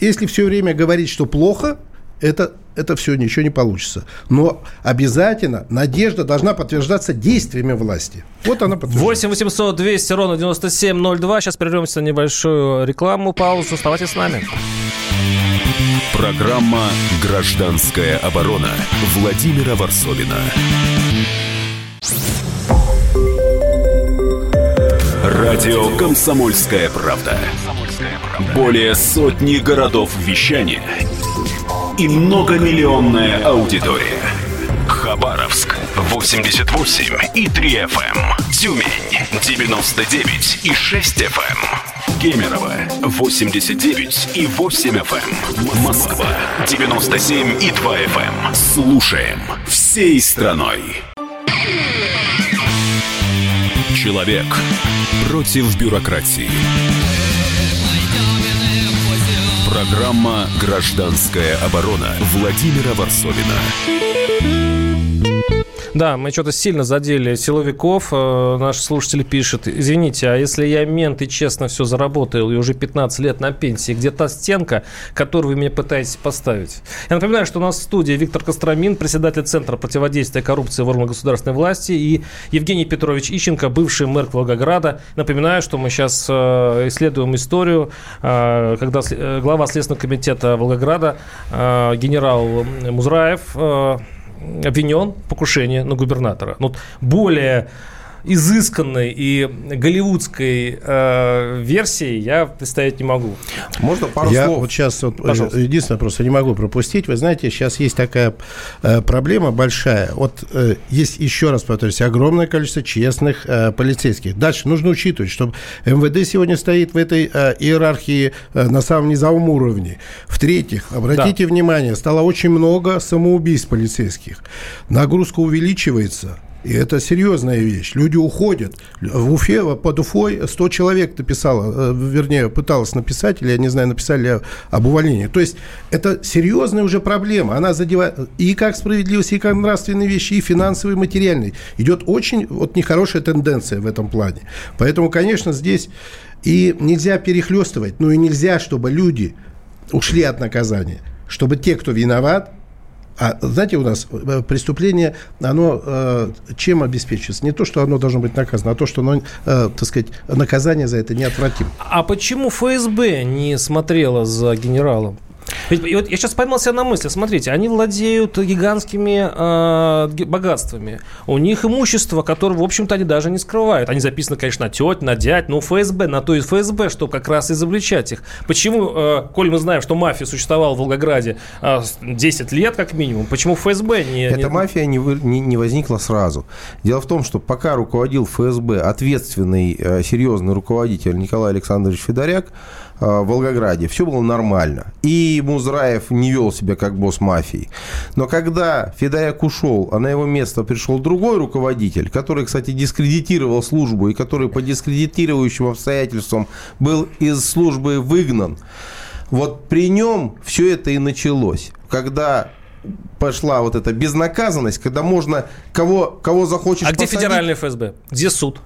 если все время говорить, что плохо, это... это все ничего не получится. Но обязательно надежда должна подтверждаться действиями власти. Вот она подтверждается. восемь восемьсот двести ровно девяносто семь ноль два. Сейчас прервемся на небольшую рекламу, паузу. Оставайтесь с нами. Программа «Гражданская оборона» Владимира Ворсобина. Радио «Комсомольская правда». Более сотни городов вещания и многомиллионная аудитория. Хабаровск восемьдесят восемь и три эф эм, Тюмень девяносто девять и шесть эф эм, Кемерово восемьдесят девять и восемь эф эм, Москва девяносто семь и два эф эм. Слушаем всей страной. Человек против бюрократии. Программа «Гражданская оборона» Владимира Ворсобина. Да, мы что-то сильно задели силовиков. Наш слушатель пишет: извините, а если я мент и честно все заработал и уже пятнадцать лет на пенсии, где та стенка, которую вы мне пытаетесь поставить? Я напоминаю, что у нас в студии Виктор Костромин, председатель Центра противодействия коррупции в органах государственной власти, и Евгений Петрович Ищенко, бывший мэр Волгограда. Напоминаю, что мы сейчас исследуем историю, когда глава Следственного комитета Волгограда генерал Музраев обвинен в покушении на губернатора. Вот более изысканной и голливудской э, версии я представить не могу. Можно пару я слов? Вот сейчас вот, единственное, просто не могу пропустить. Вы знаете, сейчас есть такая э, проблема большая. Вот э, есть, еще раз повторюсь, огромное количество честных э, полицейских. Дальше нужно учитывать, что эм вэ дэ сегодня стоит в этой э, иерархии э, на самом низовом уровне. В-третьих, обратите да. внимание, стало очень много самоубийств полицейских. Нагрузка увеличивается. И это серьезная вещь. Люди уходят. В Уфе, под Уфой сто человек написало, вернее, пыталось написать, или, я не знаю, написали об увольнении. То есть это серьезная уже проблема. Она задевает и как справедливость, и как нравственные вещи, и финансовые, и материальные. Идет очень вот, нехорошая тенденция в этом плане. Поэтому, конечно, здесь и нельзя перехлестывать, ну и нельзя, чтобы люди ушли от наказания. Чтобы те, кто виноват, а знаете, у нас преступление, оно э, чем обеспечивается? Не то, что оно должно быть наказано, а то, что оно, э, так сказать, наказание за это неотвратимо. А почему эф эс бэ не смотрела за генералом? Ведь, и вот я сейчас поймал себя на мысли. Смотрите, они владеют гигантскими э, богатствами. У них имущество, которое, в общем-то, они даже не скрывают. Они записаны, конечно, на теть, на дядь, но эф эс бэ, на то и эф эс бэ, чтобы как раз изобличать их. Почему, э, коль мы знаем, что мафия существовала в Волгограде э, десять лет как минимум, почему эф эс бэ не... Эта не... мафия не, вы, не, не возникла сразу. Дело в том, что пока руководил эф эс бэ ответственный, э, серьезный руководитель Николай Александрович Федоряк, в Волгограде все было нормально. И Музраев не вел себя как босс мафии. Но когда Федоряк ушел, а на его место пришел другой руководитель, который, кстати, дискредитировал службу и который по дискредитирующим обстоятельствам был из службы выгнан, вот при нем все это и началось. Когда пошла вот эта безнаказанность, когда можно кого, кого захочешь посадить. А где федеральный эф эс бэ? Где суд?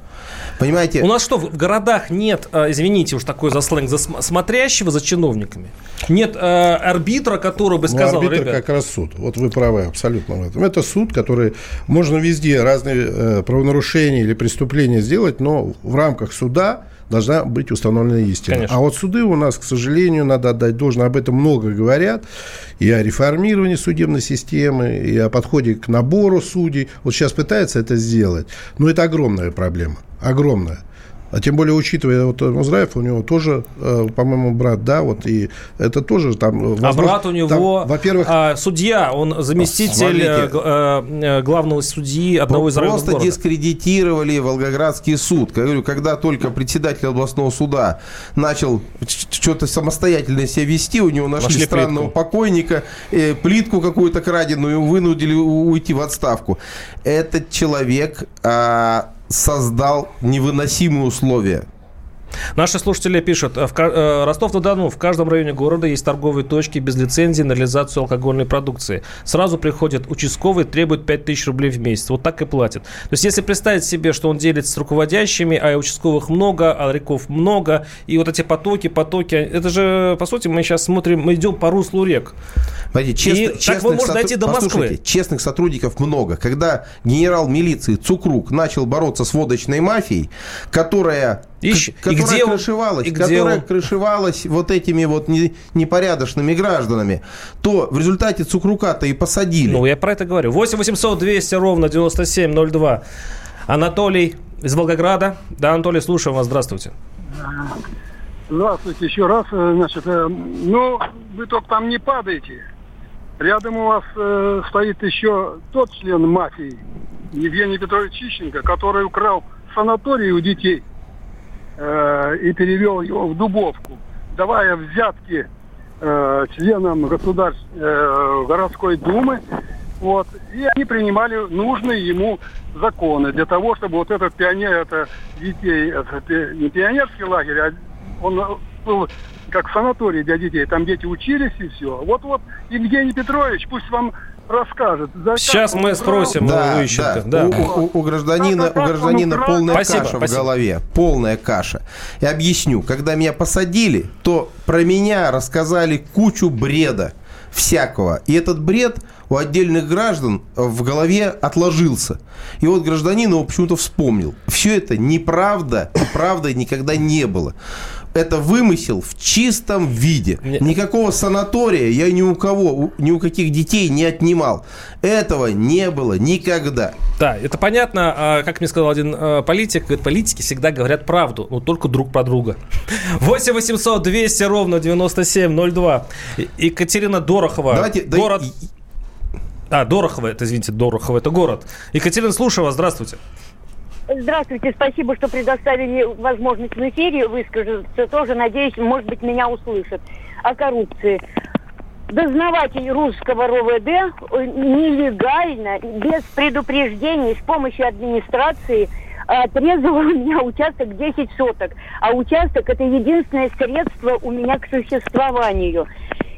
Понимаете? У нас что, в городах нет, извините уж такой за сленг, за смотрящего за чиновниками? Нет э, арбитра, который бы сказал, ну, арбитр, ребят... как раз суд. Вот вы правы абсолютно в этом. Это суд, который можно везде разные э, правонарушения или преступления сделать, но в рамках суда должна быть установлена истина. Конечно. А вот суды у нас, к сожалению, надо отдать должное, об этом много говорят, и о реформировании судебной системы, и о подходе к набору судей. Вот сейчас пытаются это сделать, но это огромная проблема, огромная. А тем более, учитывая, вот Музраев, у него тоже, по-моему, брат, да, вот, и это тоже там... Возможно, а брат у него, там, во-первых... судья, он заместитель смотрите, главного судьи одного из районов города. Просто дискредитировали Волгоградский суд. Когда только председатель областного суда начал что-то самостоятельно себя вести, у него нашли, нашли странного плитку. покойника, плитку какую-то краденую, вынудили уйти в отставку. Этот человек... создал невыносимые условия. Наши слушатели пишут: в Ростов-на-Дону в каждом районе города есть торговые точки без лицензии на реализацию алкогольной продукции. Сразу приходит участковый, требует пять тысяч рублей в месяц. Вот так и платит. То есть, если представить себе, что он делится с руководящими, а участковых много, а реков много, и вот эти потоки, потоки, это же, по сути, мы сейчас смотрим, мы идем по руслу рек. Смотрите, честных, и так вы можете дойти до Москвы. Честных сотрудников много. Когда генерал милиции Цукрук начал бороться с водочной мафией, которая... Ищ... К- которая, где крышевалась, где которая крышевалась вот этими вот не, непорядочными гражданами, то в результате Цукрука-то и посадили. Ну, я про это говорю. восемь восемьсот двести ровно девяносто семь ноль два. Анатолий из Волгограда. Да, Анатолий, слушаем вас. Здравствуйте. Здравствуйте еще раз. Значит, ну, вы только там не падайте. Рядом у вас э, стоит еще тот член мафии, Евгений Петрович Ищенко, который украл санаторий у детей и перевел его в Дубовку, давая взятки э, членам государств, э, городской думы. Вот, и они принимали нужные ему законы для того, чтобы вот этот пионер, это детей, это не пионерский лагерь, а он был как санаторий для детей, там дети учились и все. Вот-вот Евгений Петрович пусть вам расскажет. Сейчас мы спросим да, у Ищенко. Да. Да. У, у, у гражданина, у гражданина полная спасибо, каша спасибо. в голове. Полная каша. И объясню. Когда меня посадили, то про меня рассказали кучу бреда всякого. И этот бред у отдельных граждан в голове отложился. И вот гражданин его почему-то вспомнил. Все это неправда. И правдой никогда не было. Это вымысел в чистом виде. Никакого санатория я ни у кого, ни у каких детей не отнимал. Этого не было никогда. Да, это понятно. Как мне сказал один политик, говорит, политики всегда говорят правду, но только друг про друга. восемь восемьсот двести ровно девяносто семь ноль два. Екатерина Дорохова. Давайте, город... Да... А, Дорохова, это, извините, Дорохова, это город. Екатерина, слушаю вас, здравствуйте. Здравствуйте, спасибо, что предоставили возможность в эфире высказаться. Тоже, надеюсь, может быть, меня услышат. О коррупции. Дознаватель русского РОВД нелегально, без предупреждений, с помощью администрации отрезал у меня участок десять соток. А участок – это единственное средство у меня к существованию.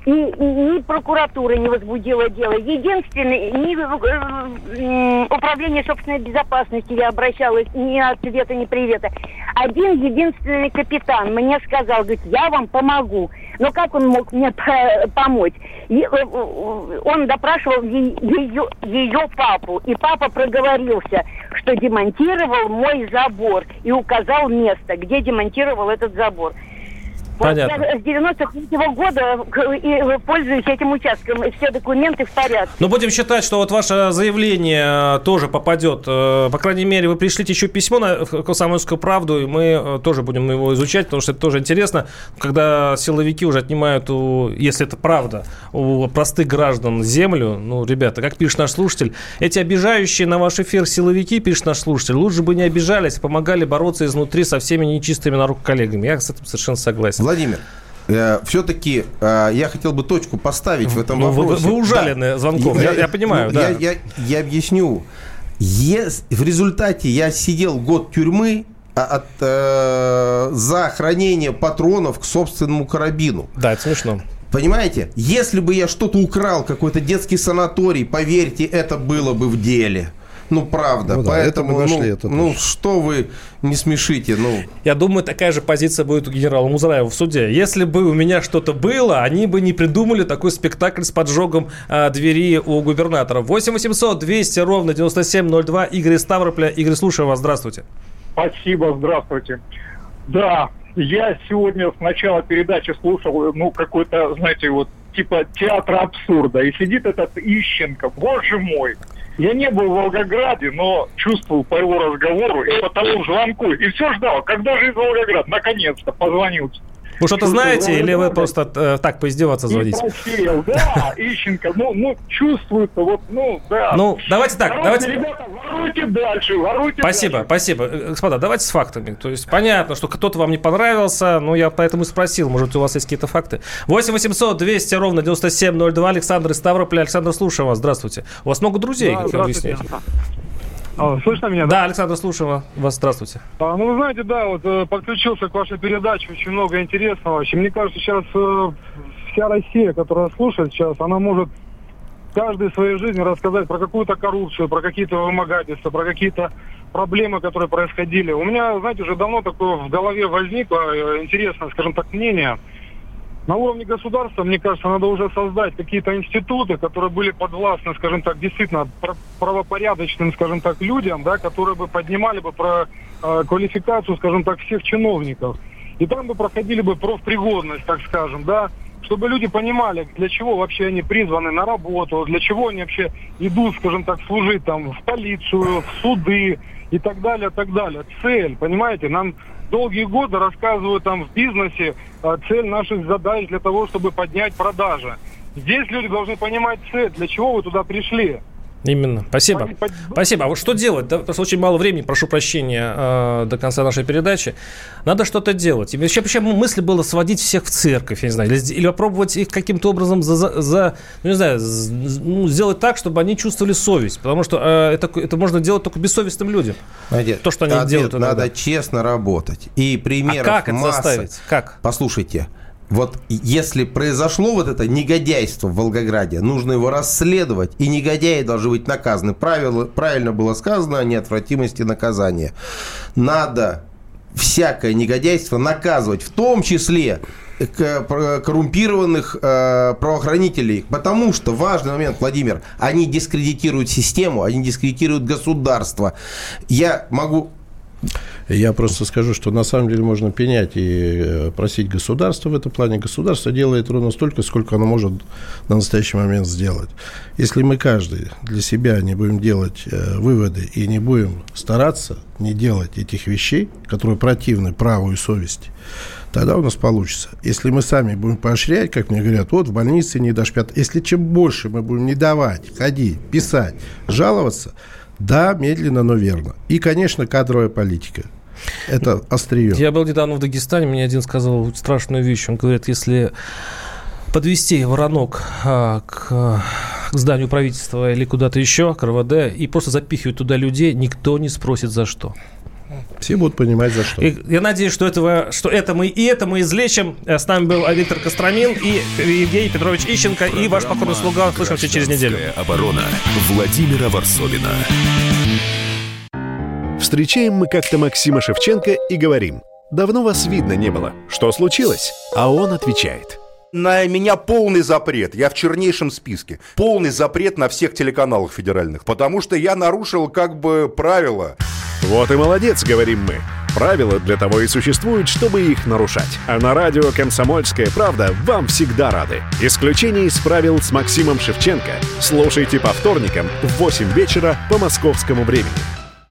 И ни прокуратура не возбудила дело. Единственное, ни управление собственной безопасности я обращалась, ни ответа, ни привета. Один единственный капитан мне сказал, говорит, я вам помогу. Но как он мог мне помочь? Он допрашивал ее, ее папу. И папа проговорился, что демонтировал мой забор. И указал место, где демонтировал этот забор. Понятно. Вот я с девяносто третьего года пользуюсь этим участком, и все документы в порядке. Но будем считать, что вот ваше заявление тоже попадет. По крайней мере, вы пришлите еще письмо на «Комсомольскую правду», и мы тоже будем его изучать, потому что это тоже интересно, когда силовики уже отнимают, у, если это правда, у простых граждан землю. Ну, ребята, как пишет наш слушатель, эти обижающие на ваш эфир силовики, пишет наш слушатель, лучше бы не обижались, помогали бороться изнутри со всеми нечистыми на руку коллегами. Я с этим совершенно согласен. Владимир, э, все-таки э, я хотел бы точку поставить в этом ну, вопросе. Вы, вы ужалены да. звонком, я, я, я понимаю. Ну, да. я, я, я объясню. Ес, в результате я сидел год тюрьмы от, э, за хранение патронов к собственному карабину. Да, это смешно. Понимаете? Если бы я что-то украл, какой-то детский санаторий, поверьте, это было бы в деле. Ну, правда. Ну, да, поэтому, это нашли, ну, это ну что вы не смешите. Ну. Я думаю, такая же позиция будет у генерала Музраева в суде. Если бы у меня что-то было, они бы не придумали такой спектакль с поджогом а, двери у губернатора. восемь восемьсот двести ровно девяносто семь ноль два. Игорь Ставрополя. Игорь, слушаю вас. Здравствуйте. Спасибо. Здравствуйте. Да, я сегодня с начала передачи слушал, ну, какой-то, знаете, вот, типа театра абсурда. И сидит этот Ищенко, боже мой. Я не был в Волгограде, но чувствовал по его разговору и по тому звонку. И все ждал, когда же из Волгограда наконец-то позвонил. Вы что-то знаете, или вы просто э, так поиздеваться звоните? Просел, да, Ищенко, ну, ну, чувствуется, вот, ну, да. Ну, давайте так, воруйте, давайте... Ребята, воруйте дальше, воруйте спасибо, дальше. Спасибо, спасибо. Господа, давайте с фактами. То есть, понятно, что кто-то вам не понравился, но я поэтому и спросил, может, у вас есть какие-то факты. восемь восемьсот двести ровно девяносто семь ноль два, Александр из Ставрополя. Александр, слушаю вас, здравствуйте. У вас много друзей, да, как вы объясняете? Слышно меня, да? Да, Александр, слушаю вас. Здравствуйте. А, ну, вы знаете, да, вот подключился к вашей передаче, очень много интересного. Вообще, мне кажется, сейчас э, вся Россия, которая слушает сейчас, она может каждой своей жизни рассказать про какую-то коррупцию, про какие-то вымогательства, про какие-то проблемы, которые происходили. У меня, знаете, уже давно такое в голове возникло интересное, скажем так, мнение. На уровне государства, мне кажется, надо уже создать какие-то институты, которые были подвластны, скажем так, действительно правопорядочным, скажем так, людям, да, которые бы поднимали бы про э, квалификацию, скажем так, всех чиновников. И там бы проходили бы профпригодность, так скажем, да, чтобы люди понимали, для чего вообще они призваны на работу, для чего они вообще идут, скажем так, служить там в полицию, в суды и так далее, так далее. Цель, понимаете, нам... Долгие годы рассказывают там в бизнесе а, цель наших задач для того, чтобы поднять продажи. Здесь люди должны понимать цель, для чего вы туда пришли. Именно. Спасибо. Под... Спасибо. А вот что делать? Да, потому что очень мало времени, прошу прощения, э, до конца нашей передачи. Надо что-то делать. И вообще, вообще мысль была сводить всех в церковь, я не знаю, или, или попробовать их каким-то образом за, за, ну, не знаю, за, ну, сделать так, чтобы они чувствовали совесть. Потому что э, это, это можно делать только бессовестным людям. Надеюсь, то, что они ответ, делают. Иногда. Надо честно работать. И примеров масса. А как это заставить? Как? Послушайте. Вот если произошло вот это негодяйство в Волгограде, нужно его расследовать, и негодяи должны быть наказаны. Правило, правильно было сказано о неотвратимости наказания. Надо всякое негодяйство наказывать, в том числе коррумпированных э, правоохранителей. Потому что, важный момент, Владимир, они дискредитируют систему, они дискредитируют государство. Я могу... Я просто скажу, что на самом деле можно пенять и просить государство в этом плане. Государство делает ровно столько, сколько оно может на настоящий момент сделать. Если мы каждый для себя не будем делать выводы и не будем стараться не делать этих вещей, которые противны праву и совести, тогда у нас получится. Если мы сами будем поощрять, как мне говорят, вот в больнице не дошпят. Если чем больше мы будем не давать, ходить, писать, жаловаться, да, медленно, но верно. И, конечно, кадровая политика. Это острие. Я был недавно в Дагестане, мне один сказал страшную вещь. Он говорит, если подвести воронок а, к, а, к зданию правительства или куда-то еще, к РВД, и просто запихивать туда людей, никто не спросит, за что. Все будут понимать, за что. И, я надеюсь, что, этого, что это мы, и это мы излечим. С нами был Виктор Костромин и Евгений Петрович Ищенко. Программа и ваш покорный слуга. Услышимся через неделю. Оборона Владимира Ворсобина. Встречаем мы как-то Максима Шевченко и говорим: давно вас видно не было. Что случилось? А он отвечает: на меня полный запрет, я в чернейшем списке. Полный запрет на всех телеканалах федеральных, потому что я нарушил как бы правила. Вот и молодец, говорим мы. Правила для того и существуют, чтобы их нарушать. А на радио «Комсомольская правда» вам всегда рады. Исключение из правил с Максимом Шевченко. Слушайте по вторникам в восемь вечера по московскому времени.